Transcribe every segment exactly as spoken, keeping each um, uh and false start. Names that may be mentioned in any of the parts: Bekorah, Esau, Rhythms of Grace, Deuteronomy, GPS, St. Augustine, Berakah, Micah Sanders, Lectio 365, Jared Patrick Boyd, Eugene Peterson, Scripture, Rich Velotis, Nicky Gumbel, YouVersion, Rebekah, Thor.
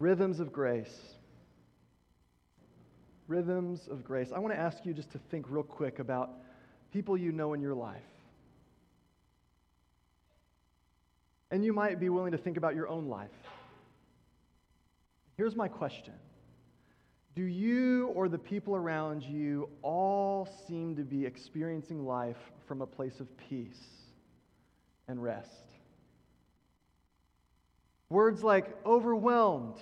Rhythms of Grace. Rhythms of Grace. I want to ask you just to think real quick about people you know in your life. And you might be willing to think about your own life. Here's my question. Do you or the people around you all seem to be experiencing life from a place of peace and rest? Words like overwhelmed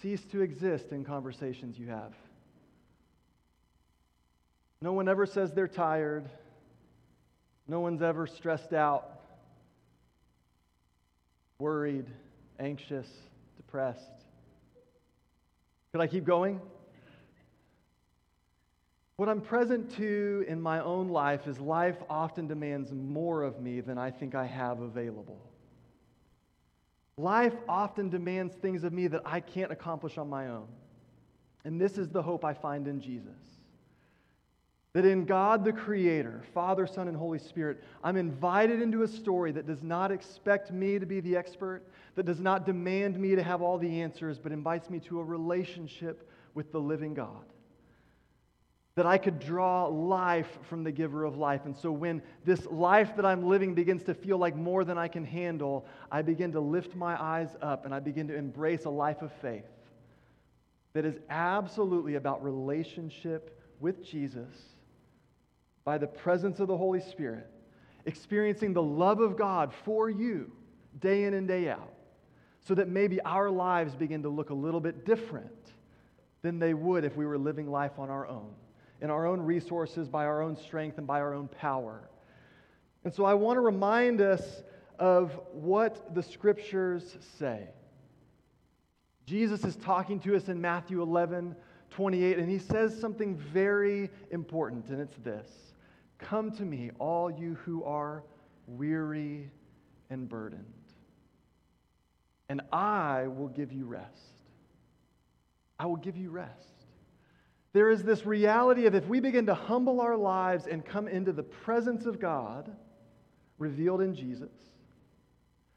cease to exist in conversations you have. No one ever says they're tired. No one's ever stressed out, worried, anxious, depressed. Could I keep going? What I'm present to in my own life is life often demands more of me than I think I have available. Life often demands things of me that I can't accomplish on my own. And this is the hope I find in Jesus. That in God the Creator, Father, Son, and Holy Spirit, I'm invited into a story that does not expect me to be the expert, that does not demand me to have all the answers, but invites me to a relationship with the living God. That I could draw life from the giver of life. And so when this life that I'm living begins to feel like more than I can handle, I begin to lift my eyes up and I begin to embrace a life of faith that is absolutely about relationship with Jesus by the presence of the Holy Spirit, experiencing the love of God for you day in and day out, so that maybe our lives begin to look a little bit different than they would if we were living life on our own, in our own resources, by our own strength, and by our own power. And so I want to remind us of what the Scriptures say. Jesus is talking to us in Matthew eleven twenty-eight, and he says something very important, and it's this. Come to me, all you who are weary and burdened, and I will give you rest. I will give you rest. There is this reality of if we begin to humble our lives and come into the presence of God, revealed in Jesus,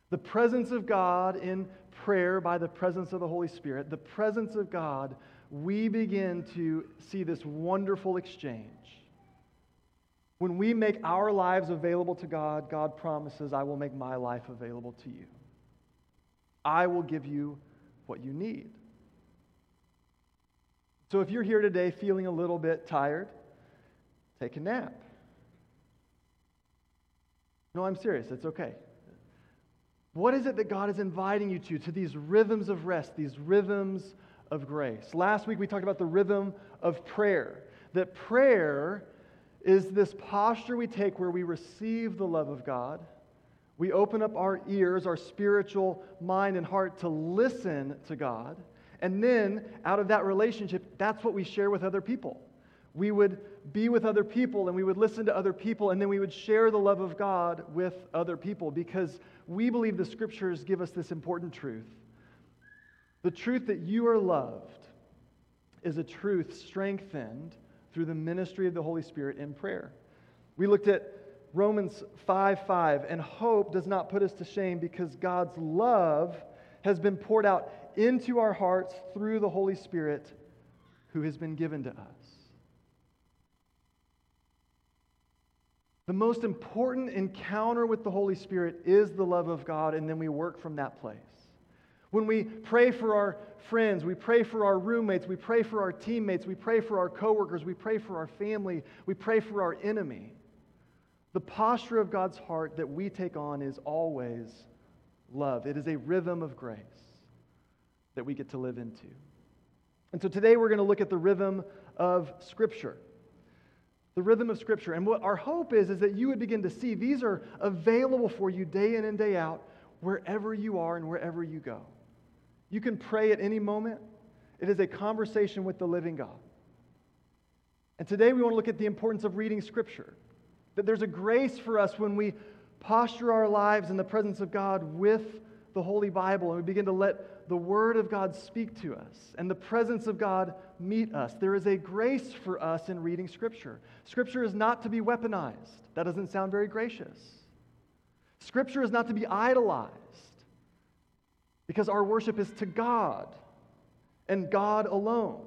the presence of God in prayer by the presence of the Holy Spirit, the presence of God, we begin to see this wonderful exchange. When we make our lives available to God, God promises, I will make my life available to you. I will give you what you need. So if you're here today feeling a little bit tired, take a nap. No, I'm serious. It's okay. What is it that God is inviting you to, to these rhythms of rest, these rhythms of grace? Last week we talked about the rhythm of prayer, that prayer is this posture we take where we receive the love of God. We open up our ears, our spiritual mind and heart to listen to God. And then, out of that relationship, that's what we share with other people. We would be with other people, and we would listen to other people, and then we would share the love of God with other people, because we believe the Scriptures give us this important truth. The truth that you are loved is a truth strengthened through the ministry of the Holy Spirit in prayer. We looked at Romans five five, and hope does not put us to shame because God's love has been poured out into our hearts through the Holy Spirit who has been given to us. The most important encounter with the Holy Spirit is the love of God, and then we work from that place. When we pray for our friends, we pray for our roommates, we pray for our teammates, we pray for our coworkers, we pray for our family, we pray for our enemy. The posture of God's heart that we take on is always love. It is a rhythm of grace that we get to live into. And so today we're going to look at the rhythm of Scripture. The rhythm of Scripture. And what our hope is, is that you would begin to see these are available for you day in and day out, wherever you are and wherever you go. You can pray at any moment. It is a conversation with the living God. And today we want to look at the importance of reading Scripture. That there's a grace for us when we posture our lives in the presence of God with the Holy Bible, and we begin to let the Word of God speak to us and the presence of God meet us. There is a grace for us in reading Scripture. Scripture is not to be weaponized. That doesn't sound very gracious. Scripture is not to be idolized because our worship is to God, and God alone.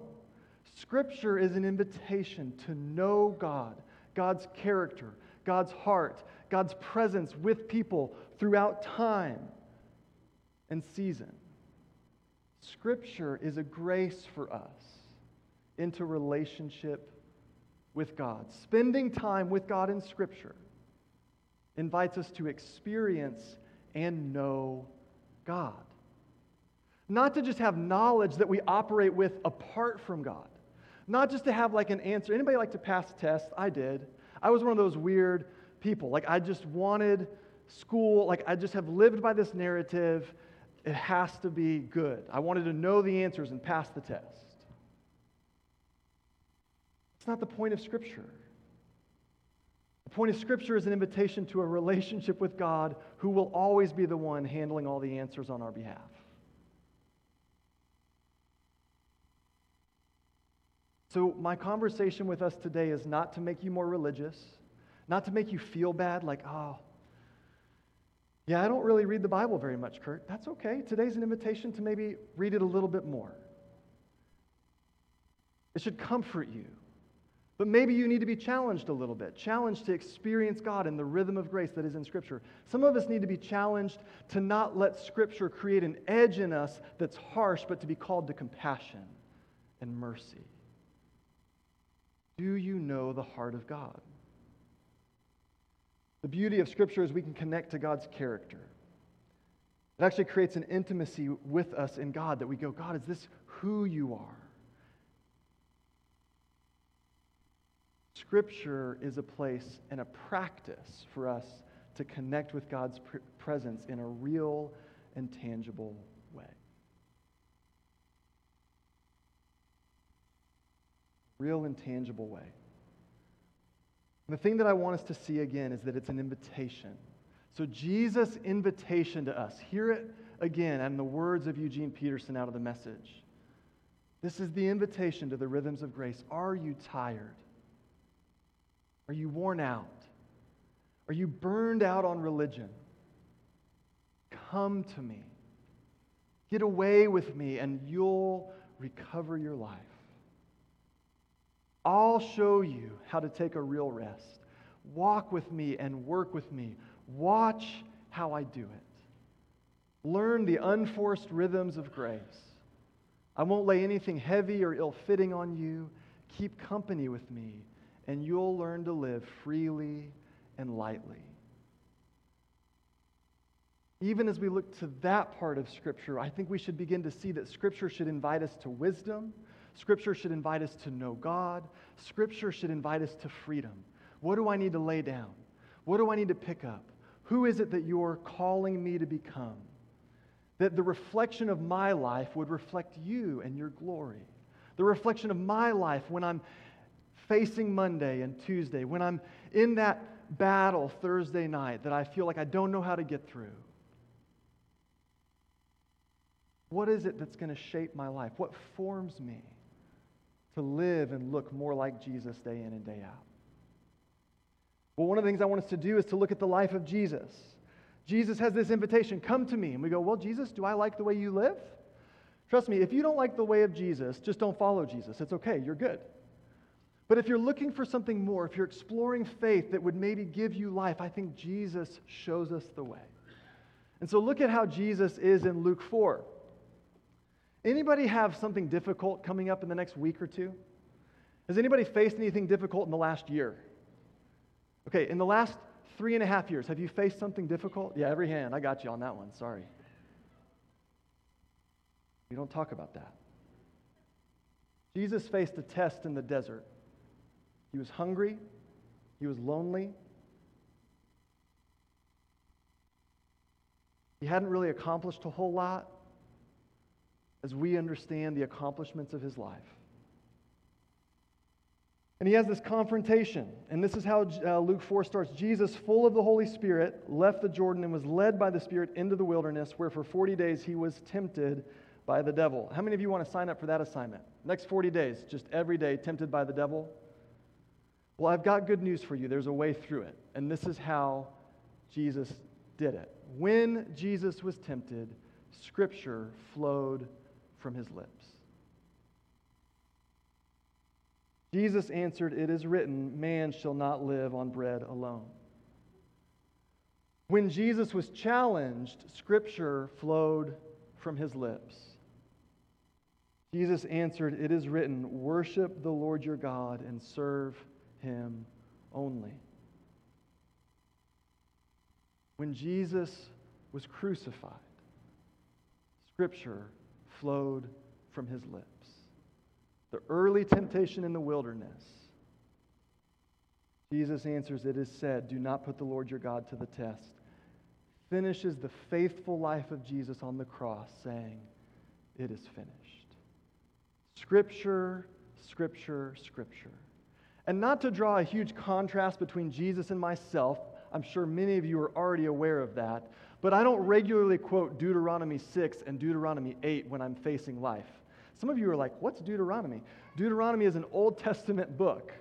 Scripture is an invitation to know God, God's character, God's heart, God's presence with people throughout time and season. Scripture is a grace for us into relationship with God. Spending time with God in Scripture invites us to experience and know God. Not to just have knowledge that we operate with apart from God. Not just to have like an answer. Anybody like to pass tests? I did. I was one of those weird people. Like I just wanted school, like I just have lived by this narrative. It has to be good. I wanted to know the answers and pass the test. It's not the point of Scripture. The point of Scripture is an invitation to a relationship with God who will always be the one handling all the answers on our behalf. So my conversation with us today is not to make you more religious, not to make you feel bad, like, oh, yeah, I don't really read the Bible very much, Kurt. That's okay. Today's an invitation to maybe read it a little bit more. It should comfort you. But maybe you need to be challenged a little bit, challenged to experience God in the rhythm of grace that is in Scripture. Some of us need to be challenged to not let Scripture create an edge in us that's harsh, but to be called to compassion and mercy. Do you know the heart of God? The beauty of Scripture is we can connect to God's character. It actually creates an intimacy with us in God that we go, God, is this who you are? Scripture is a place and a practice for us to connect with God's pr- presence in a real and tangible way. Real and tangible way. And the thing that I want us to see again is that it's an invitation. So Jesus' invitation to us, hear it again in the words of Eugene Peterson out of The Message. This is the invitation to the rhythms of grace. Are you tired? Are you worn out? Are you burned out on religion? Come to me. Get away with me and you'll recover your life. I'll show you how to take a real rest. Walk with me and work with me. Watch how I do it. Learn the unforced rhythms of grace. I won't lay anything heavy or ill-fitting on you. Keep company with me. And you'll learn to live freely and lightly. Even as we look to that part of Scripture, I think we should begin to see that Scripture should invite us to wisdom. Scripture should invite us to know God. Scripture should invite us to freedom. What do I need to lay down? What do I need to pick up? Who is it that you're calling me to become? That the reflection of my life would reflect you and your glory. The reflection of my life when I'm facing Monday and Tuesday, when I'm in that battle Thursday night that I feel like I don't know how to get through. What is it that's going to shape my life? What forms me to live and look more like Jesus day in and day out? Well, one of the things I want us to do is to look at the life of Jesus. Jesus has this invitation, come to me. And we go, well, Jesus, do I like the way you live? Trust me, if you don't like the way of Jesus, just don't follow Jesus. It's okay, you're good. But if you're looking for something more, if you're exploring faith that would maybe give you life, I think Jesus shows us the way. And so look at how Jesus is in Luke four. Anybody have something difficult coming up in the next week or two? Has anybody faced anything difficult in the last year? Okay, in the last three and a half years, have you faced something difficult? Yeah, every hand. I got you on that one. Sorry. We don't talk about that. Jesus faced a test in the desert. He was hungry. He was lonely. He hadn't really accomplished a whole lot as we understand the accomplishments of his life. And he has this confrontation. And this is how uh, Luke four starts. Jesus, full of the Holy Spirit, left the Jordan and was led by the Spirit into the wilderness, where for forty days he was tempted by the devil. How many of you want to sign up for that assignment? Next forty days, just every day tempted by the devil. Well, I've got good news for you. There's a way through it. And this is how Jesus did it. When Jesus was tempted, Scripture flowed from his lips. Jesus answered, "It is written, man shall not live on bread alone." When Jesus was challenged, Scripture flowed from his lips. Jesus answered, "It is written, worship the Lord your God and serve him only." When Jesus was crucified, Scripture flowed from his lips. The early temptation in the wilderness, Jesus answers, "It is said, do not put the Lord your God to the test." Finishes the faithful life of Jesus on the cross saying, "It is finished." Scripture, Scripture, Scripture. And not to draw a huge contrast between Jesus and myself, I'm sure many of you are already aware of that, but I don't regularly quote Deuteronomy six and Deuteronomy eight when I'm facing life. Some of you are like, "What's Deuteronomy?" Deuteronomy is an Old Testament book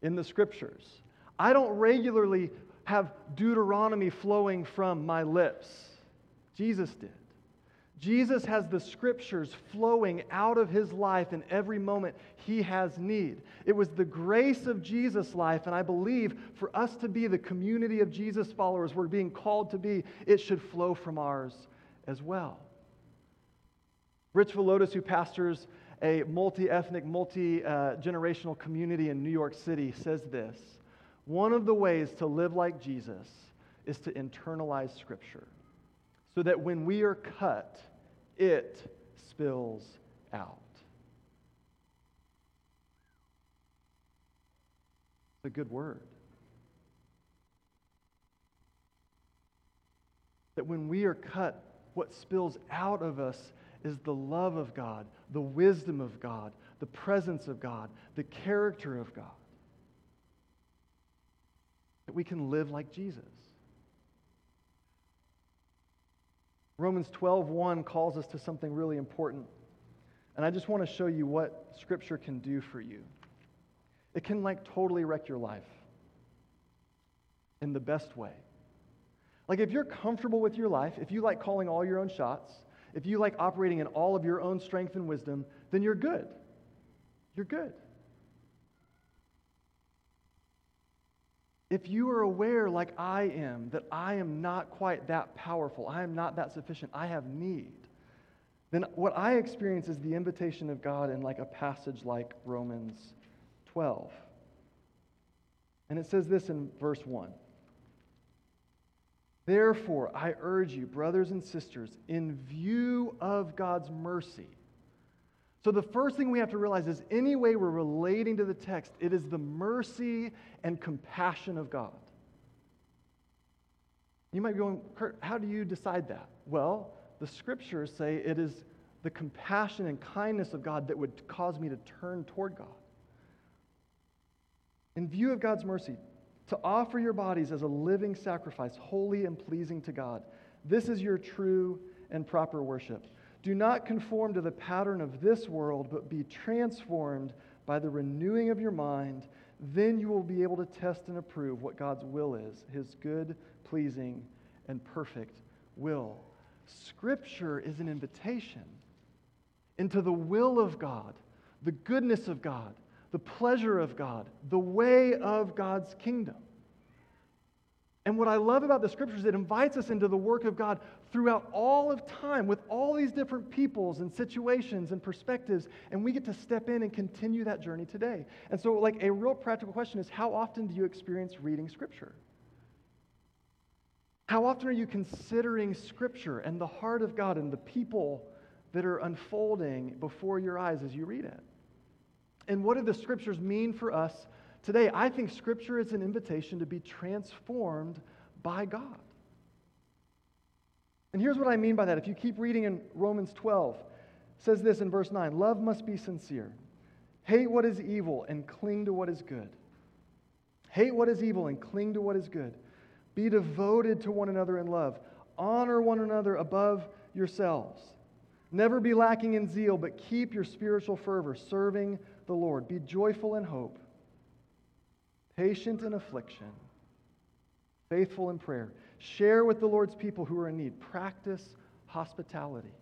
in the Scriptures. I don't regularly have Deuteronomy flowing from my lips. Jesus did. Jesus has the Scriptures flowing out of his life in every moment he has need. It was the grace of Jesus' life, and I believe for us to be the community of Jesus followers we're being called to be, it should flow from ours as well. Rich Velotis, who pastors a multi-ethnic, multi-generational community in New York City, says this: "One of the ways to live like Jesus is to internalize Scripture so that when we are cut, it spills out." It's a good word. That when we are cut, what spills out of us is the love of God, the wisdom of God, the presence of God, the character of God. That we can live like Jesus. Romans twelve one calls us to something really important. And I just want to show you what Scripture can do for you. It can like totally wreck your life in the best way. Like if you're comfortable with your life, if you like calling all your own shots, if you like operating in all of your own strength and wisdom, then you're good. You're good. If you are aware, like I am, that I am not quite that powerful, I am not that sufficient, I have need, then what I experience is the invitation of God in like a passage like Romans twelve. And it says this in verse one. "Therefore, I urge you, brothers and sisters, in view of God's mercy." So the first thing we have to realize is any way we're relating to the text, it is the mercy and compassion of God. You might be going, "Kurt, how do you decide that?" Well, the Scriptures say it is the compassion and kindness of God that would cause me to turn toward God. In view of God's mercy, to offer your bodies as a living sacrifice, holy and pleasing to God. This is your true and proper worship. Do not conform to the pattern of this world, but be transformed by the renewing of your mind. Then you will be able to test and approve what God's will is, his good, pleasing, and perfect will. Scripture is an invitation into the will of God, the goodness of God, the pleasure of God, the way of God's kingdom. And what I love about the Scriptures is it invites us into the work of God throughout all of time with all these different peoples and situations and perspectives, and we get to step in and continue that journey today. And so, like, a real practical question is, how often do you experience reading Scripture? How often are you considering Scripture and the heart of God and the people that are unfolding before your eyes as you read it? And what do the Scriptures mean for us today? I think Scripture is an invitation to be transformed by God. And here's what I mean by that. If you keep reading in Romans twelve, it says this in verse nine, "Love must be sincere. Hate what is evil and cling to what is good. Hate what is evil and cling to what is good. Be devoted to one another in love. Honor one another above yourselves. Never be lacking in zeal, but keep your spiritual fervor, serving the Lord. Be joyful in hope, patient in affliction, faithful in prayer. Share with the Lord's people who are in need. Practice hospitality."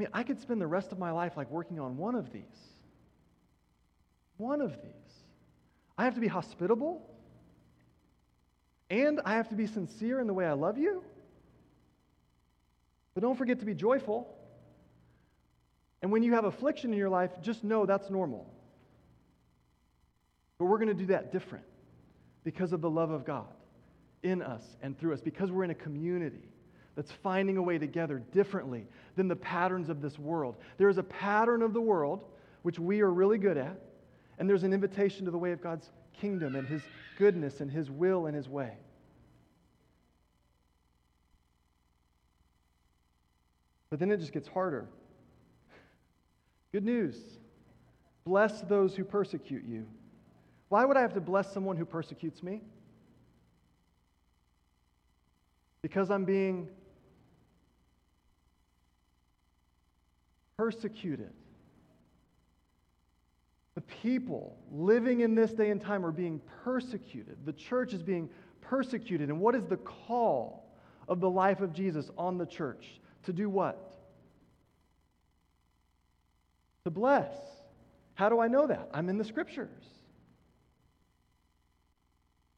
I mean, I could spend the rest of my life like working on one of these. One of these. I have to be hospitable, and I have to be sincere in the way I love you. But don't forget to be joyful. And when you have affliction in your life, just know that's normal. But we're going to do that different because of the love of God in us and through us, because we're in a community that's finding a way together differently than the patterns of this world. There is a pattern of the world, which we are really good at, and there's an invitation to the way of God's kingdom and His goodness and His will and His way. But then it just gets harder. Good news. Bless those who persecute you. Why would I have to bless someone who persecutes me? Because I'm being persecuted. The people living in this day and time are being persecuted. The church is being persecuted. And what is the call of the life of Jesus on the church? To do what? To bless. How do I know that? I'm in the Scriptures.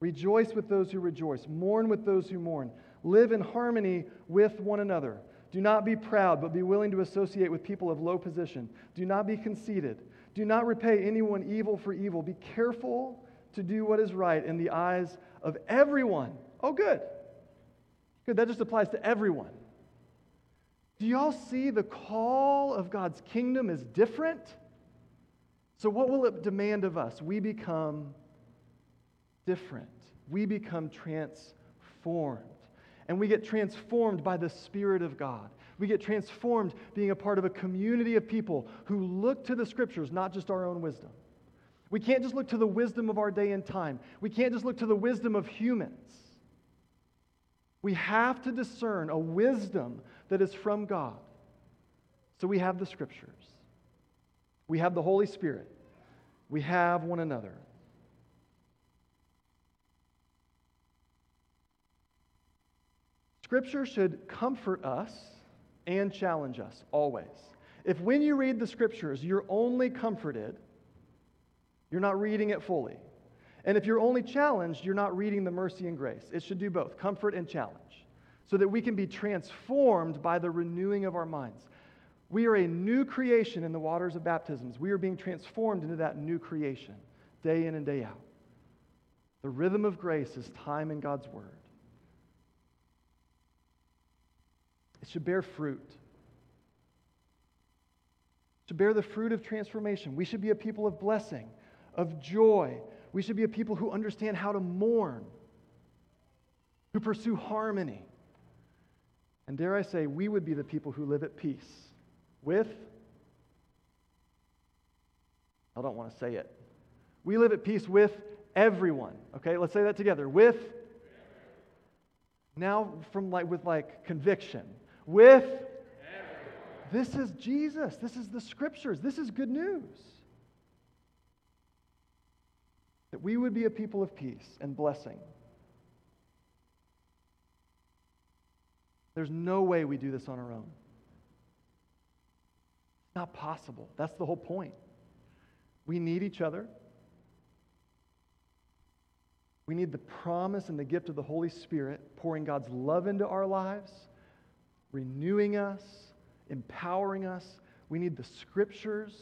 Rejoice with those who rejoice. Mourn with those who mourn. Live in harmony with one another. Do not be proud, but be willing to associate with people of low position. Do not be conceited. Do not repay anyone evil for evil. Be careful to do what is right in the eyes of everyone. Oh, good. Good, that just applies to everyone. Do y'all see the call of God's kingdom is different? So what will it demand of us? We become different. We become transformed. And we get transformed by the Spirit of God. We get transformed being a part of a community of people who look to the Scriptures, not just our own wisdom. We can't just look to the wisdom of our day and time. We can't just look to the wisdom of humans. We have to discern a wisdom that is from God. So we have the Scriptures. We have the Holy Spirit. We have one another. Scripture should comfort us and challenge us always. If when you read the Scriptures, you're only comforted, you're not reading it fully. And if you're only challenged, you're not reading the mercy and grace. It should do both, comfort and challenge, so that we can be transformed by the renewing of our minds. We are a new creation in the waters of baptisms. We are being transformed into that new creation, day in and day out. The rhythm of grace is time in God's Word. It should bear fruit. It should bear the fruit of transformation. We should be a people of blessing, of joy. We should be a people who understand how to mourn, who pursue harmony. And dare I say, we would be the people who live at peace with, I don't want to say it. We live at peace with everyone. Okay, let's say that together. With, now from like, with like conviction. With, everyone. This is Jesus. This is the Scriptures. This is good news. That we would be a people of peace and blessing. There's no way we do this on our own. It's not possible. That's the whole point. We need each other. We need the promise and the gift of the Holy Spirit pouring God's love into our lives, renewing us, empowering us. We need the Scriptures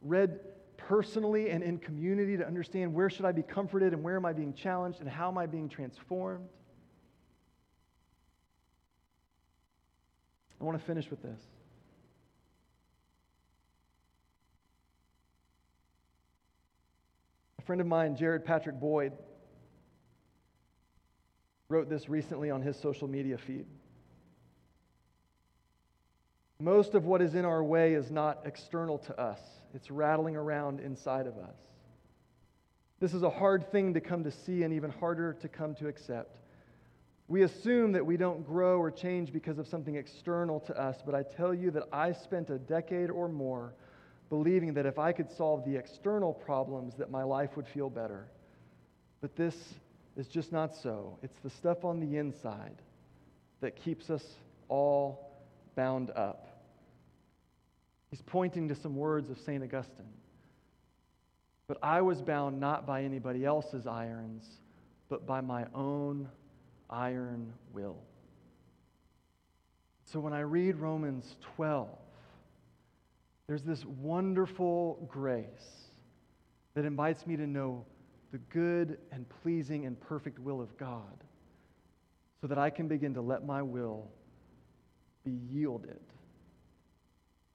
read personally and in community to understand where should I be comforted and where am I being challenged and how am I being transformed. I want to finish with this. A friend of mine, Jared Patrick Boyd, wrote this recently on his social media feed. Most of what is in our way is not external to us. It's rattling around inside of us. This is a hard thing to come to see and even harder to come to accept. We assume that we don't grow or change because of something external to us, but I tell you that I spent a decade or more believing that if I could solve the external problems that my life would feel better. But this is just not so. It's the stuff on the inside that keeps us all bound up. He's pointing to some words of Saint Augustine. But I was bound not by anybody else's irons, but by my own iron will. So when I read Romans twelve, there's this wonderful grace that invites me to know the good and pleasing and perfect will of God, so that I can begin to let my will be yielded.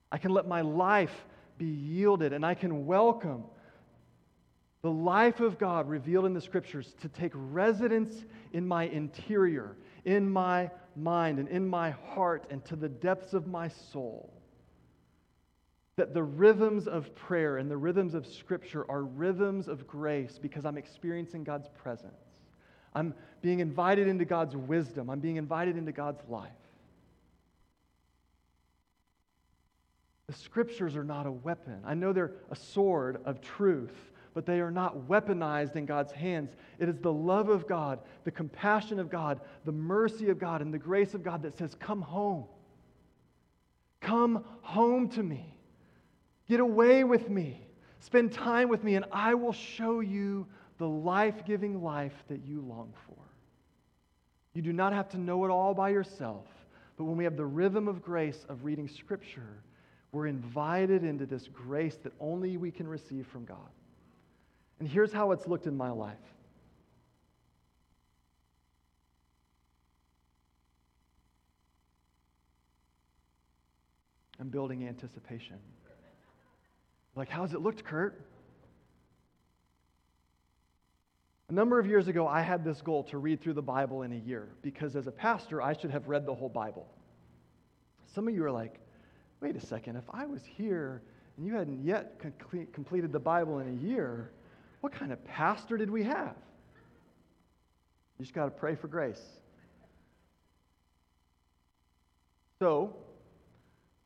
I can let my life be yielded, and I can welcome the life of God revealed in the Scriptures to take residence in my interior, in my mind, and in my heart, and to the depths of my soul. That the rhythms of prayer and the rhythms of Scripture are rhythms of grace because I'm experiencing God's presence. I'm being invited into God's wisdom. I'm being invited into God's life. The Scriptures are not a weapon. I know they're a sword of truth, but they are not weaponized in God's hands. It is the love of God, the compassion of God, the mercy of God, and the grace of God that says, come home. Come home to me. Get away with me. Spend time with me, and I will show you the life-giving life that you long for. You do not have to know it all by yourself, but when we have the rhythm of grace of reading Scripture, we're invited into this grace that only we can receive from God. And here's how it's looked in my life. I'm building anticipation. Like, how's it looked, Kurt? A number of years ago, I had this goal to read through the Bible in a year, because as a pastor, I should have read the whole Bible. Some of you are like, wait a second, if I was here and you hadn't yet complete, completed the Bible in a year, what kind of pastor did we have? You just got to pray for grace. So,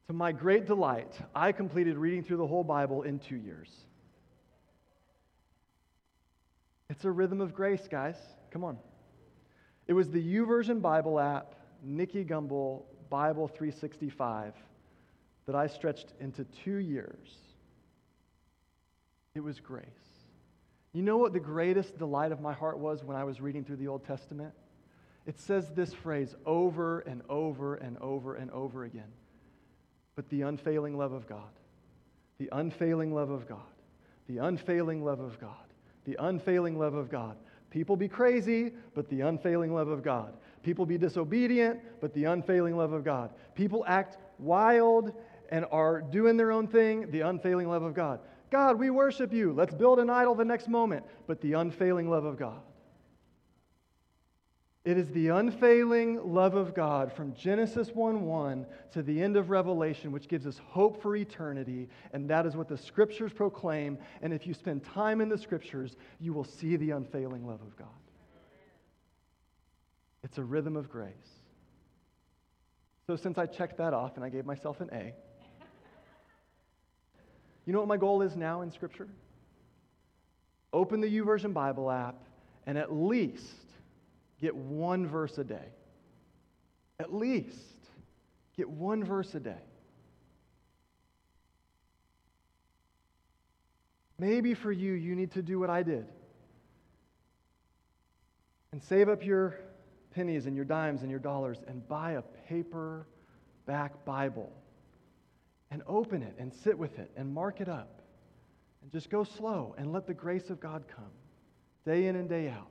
to my great delight, I completed reading through the whole Bible in two years. It's a rhythm of grace, guys. Come on. It was the YouVersion Bible app, Nicky Gumbel, Bible three sixty-five, that I stretched into two years. It was grace. You know what the greatest delight of my heart was when I was reading through the Old Testament? It says this phrase over and over and over and over again. But the unfailing love of God, the unfailing love of God, the unfailing love of God, the unfailing love of God. People be crazy, but the unfailing love of God. People be disobedient, but the unfailing love of God. People act wild and are doing their own thing, the unfailing love of God. God, we worship you. Let's build an idol the next moment, but the unfailing love of God. It is the unfailing love of God from Genesis one one to the end of Revelation, which gives us hope for eternity, and that is what the Scriptures proclaim. And if you spend time in the Scriptures, you will see the unfailing love of God. It's a rhythm of grace. So since I checked that off and I gave myself an A, you know what my goal is now in Scripture? Open the YouVersion Bible app and at least get one verse a day. At least get one verse a day. Maybe for you, you need to do what I did and save up your pennies and your dimes and your dollars and buy a paperback Bible and open it and sit with it and mark it up and just go slow and let the grace of God come day in and day out.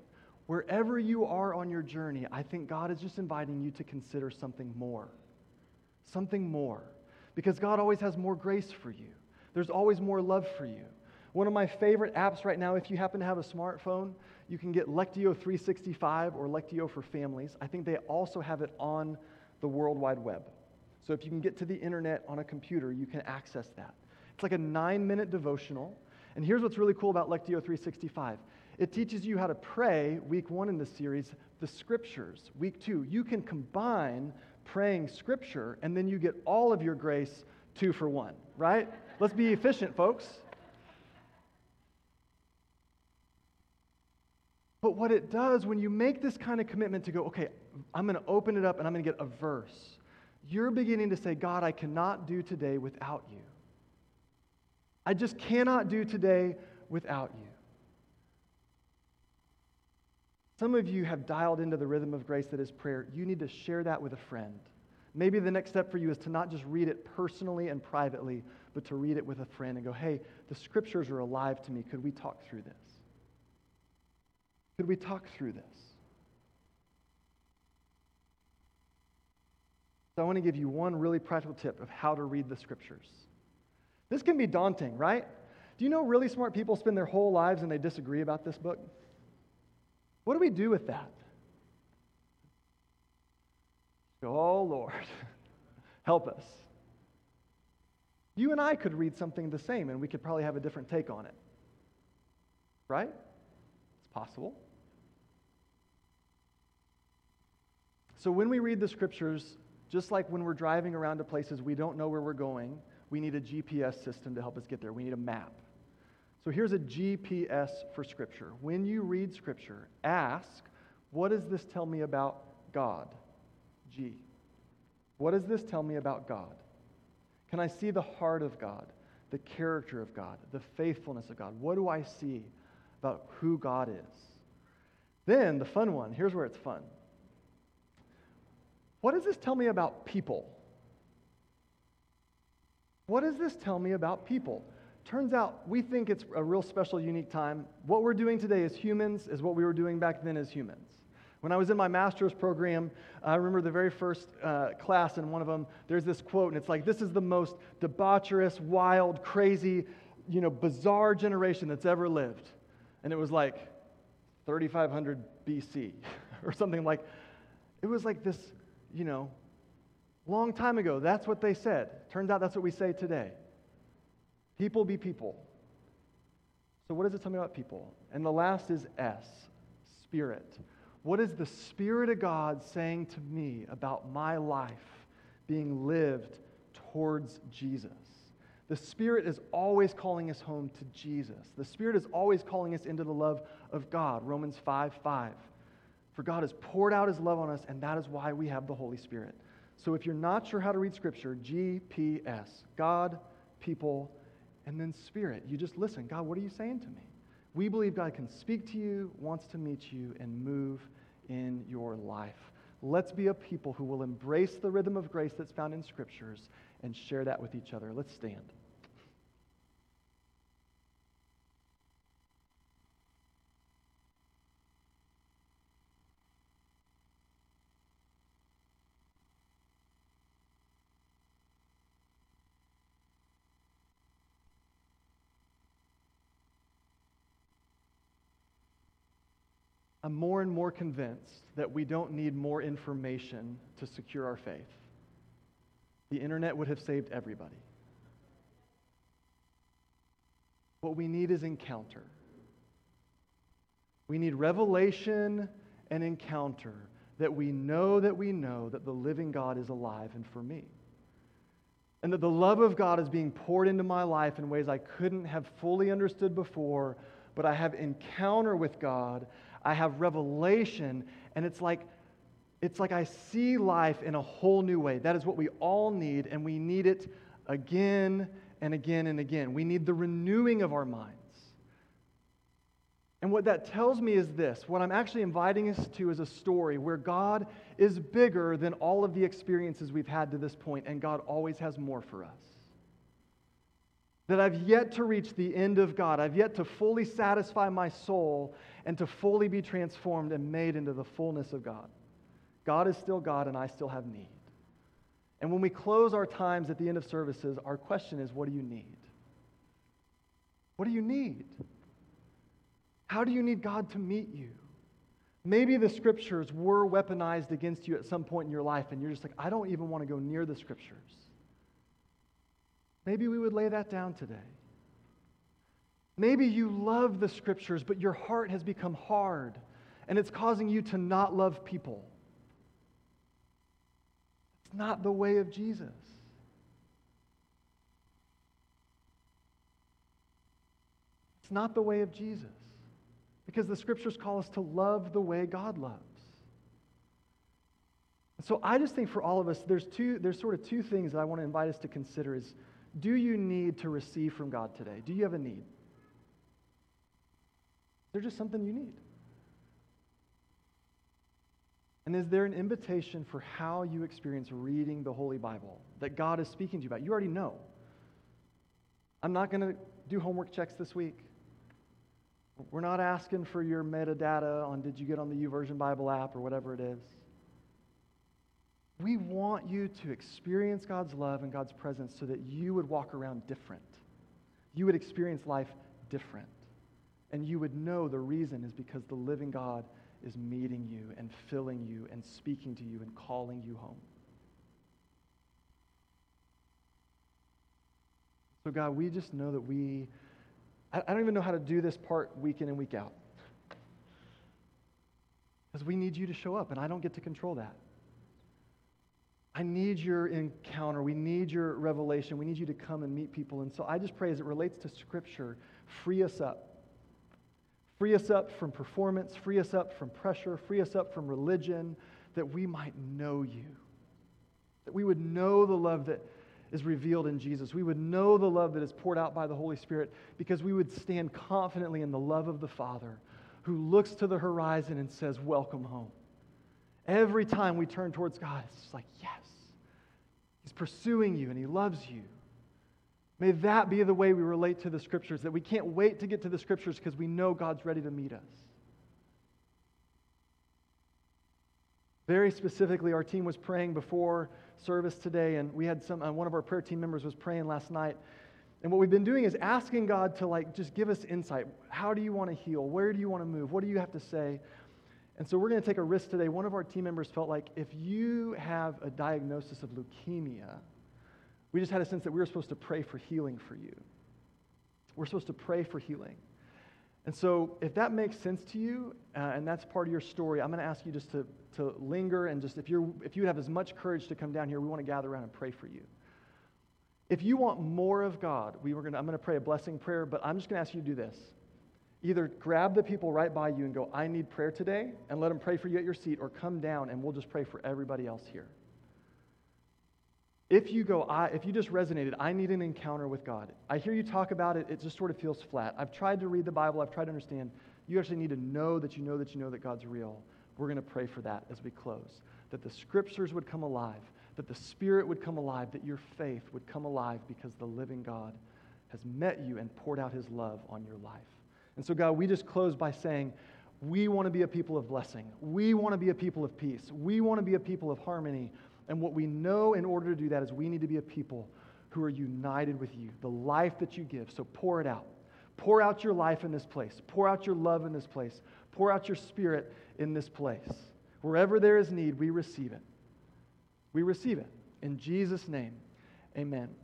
Wherever you are on your journey, I think God is just inviting you to consider something more. Something more. Because God always has more grace for you. There's always more love for you. One of my favorite apps right now, if you happen to have a smartphone, you can get Lectio three sixty-five or Lectio for Families. I think they also have it on the World Wide Web. So if you can get to the internet on a computer, you can access that. It's like a nine-minute devotional. And here's what's really cool about Lectio three sixty-five. It teaches you how to pray, week one in this series, the Scriptures, week two. You can combine praying Scripture, and then you get all of your grace two for one, right? Let's be efficient, folks. But what it does when you make this kind of commitment to go, okay, I'm going to open it up and I'm going to get a verse, you're beginning to say, God, I cannot do today without you. I just cannot do today without you. Some of you have dialed into the rhythm of grace that is prayer. You need to share that with a friend. Maybe the next step for you is to not just read it personally and privately, but to read it with a friend and go, hey, the scriptures are alive to me. Could we talk through this? Could we talk through this? So I want to give you one really practical tip of how to read the scriptures. This can be daunting, right? Do you know really smart people spend their whole lives and they disagree about this book? What do we do with that? Oh, Lord, help us. You and I could read something the same, and we could probably have a different take on it. Right? It's possible. So when we read the scriptures, just like when we're driving around to places we don't know where we're going, we need a G P S system to help us get there. We need a map. So here's a G P S for Scripture. When you read Scripture, ask, what does this tell me about God? G. What does this tell me about God? Can I see the heart of God, the character of God, the faithfulness of God? What do I see about who God is? Then the fun one, here's where it's fun. What does this tell me about people? What does this tell me about people? Turns out we think it's a real special, unique time. What we're doing today as humans is what we were doing back then as humans. When I was in my master's program, I remember the very first uh, class in one of them, there's this quote, and it's like, this is the most debaucherous, wild, crazy, you know, bizarre generation that's ever lived. And it was like thirty-five hundred B C or something like, it was like this, you know, long time ago. That's what they said. Turns out that's what we say today. People be people. So what does it tell me about people? And the last is S, Spirit. What is the Spirit of God saying to me about my life being lived towards Jesus? The Spirit is always calling us home to Jesus. The Spirit is always calling us into the love of God. Romans five five. For God has poured out His love on us, and that is why we have the Holy Spirit. So if you're not sure how to read Scripture, G P S, God, people, and then Spirit. You just listen. God, what are you saying to me? We believe God can speak to you, wants to meet you, and move in your life. Let's be a people who will embrace the rhythm of grace that's found in Scriptures and share that with each other. Let's stand. I'm more and more convinced that we don't need more information to secure our faith. The internet would have saved everybody. What we need is encounter. We need revelation and encounter that we know that we know that the living God is alive and for me. And that the love of God is being poured into my life in ways I couldn't have fully understood before, but I have encounter with God. I have revelation, and it's like it's like I see life in a whole new way. That is what we all need, and we need it again and again and again. We need the renewing of our minds. And what that tells me is this. What I'm actually inviting us to is a story where God is bigger than all of the experiences we've had to this point, and God always has more for us. That I've yet to reach the end of God. I've yet to fully satisfy my soul and to fully be transformed and made into the fullness of God. God is still God, and I still have need. And when we close our times at the end of services, our question is, what do you need? What do you need? How do you need God to meet you? Maybe the Scriptures were weaponized against you at some point in your life, and you're just like, I don't even want to go near the Scriptures. Maybe we would lay that down today. Maybe you love the Scriptures, but your heart has become hard, and it's causing you to not love people. It's not the way of Jesus. It's not the way of Jesus, because the Scriptures call us to love the way God loves. So I just think for all of us, there's two. There's sort of two things that I want to invite us to consider is Do you need to receive from God today? Do you have a need? Is there just something you need? And is there an invitation for how you experience reading the Holy Bible that God is speaking to you about? You already know. I'm not going to do homework checks this week. We're not asking for your metadata on did you get on the YouVersion Bible app or whatever it is. We want you to experience God's love and God's presence so that you would walk around different. You would experience life different. And you would know the reason is because the living God is meeting you and filling you and speaking to you and calling you home. So God, we just know that we, I don't even know how to do this part week in and week out. Because we need you to show up, and I don't get to control that. I need your encounter. We need your revelation. We need you to come and meet people. And so I just pray as it relates to Scripture, free us up. Free us up from performance. Free us up from pressure. Free us up from religion, that we might know you. That we would know the love that is revealed in Jesus. We would know the love that is poured out by the Holy Spirit, because we would stand confidently in the love of the Father, who looks to the horizon and says, welcome home. Every time we turn towards God, it's just like, yes, He's pursuing you and He loves you. May that be the way we relate to the Scriptures, that we can't wait to get to the Scriptures because we know God's ready to meet us. Very specifically, our team was praying before service today, and we had some, uh, one of our prayer team members was praying last night. And what we've been doing is asking God to, like, just give us insight. How do you want to heal? Where do you want to move? What do you have to say? And so we're going to take a risk today. One of our team members felt like if you have a diagnosis of leukemia, we just had a sense that we were supposed to pray for healing for you. We're supposed to pray for healing. And so if that makes sense to you, uh, and that's part of your story, I'm going to ask you just to, to linger, and just if you if you have as much courage to come down here, we want to gather around and pray for you. If you want more of God, we were going to, I'm going to pray a blessing prayer, but I'm just going to ask you to do this. Either grab the people right by you and go, I need prayer today, and let them pray for you at your seat, or come down and we'll just pray for everybody else here. If you go, I, if you just resonated, I need an encounter with God. I hear you talk about it, it just sort of feels flat. I've tried to read the Bible, I've tried to understand. You actually need to know that you know that you know that God's real. We're going to pray for that as we close. That the Scriptures would come alive, that the Spirit would come alive, that your faith would come alive because the living God has met you and poured out His love on your life. And so, God, we just close by saying, we want to be a people of blessing. We want to be a people of peace. We want to be a people of harmony. And what we know in order to do that is we need to be a people who are united with you, the life that you give. So pour it out. Pour out your life in this place. Pour out your love in this place. Pour out your Spirit in this place. Wherever there is need, we receive it. We receive it. In Jesus' name, amen.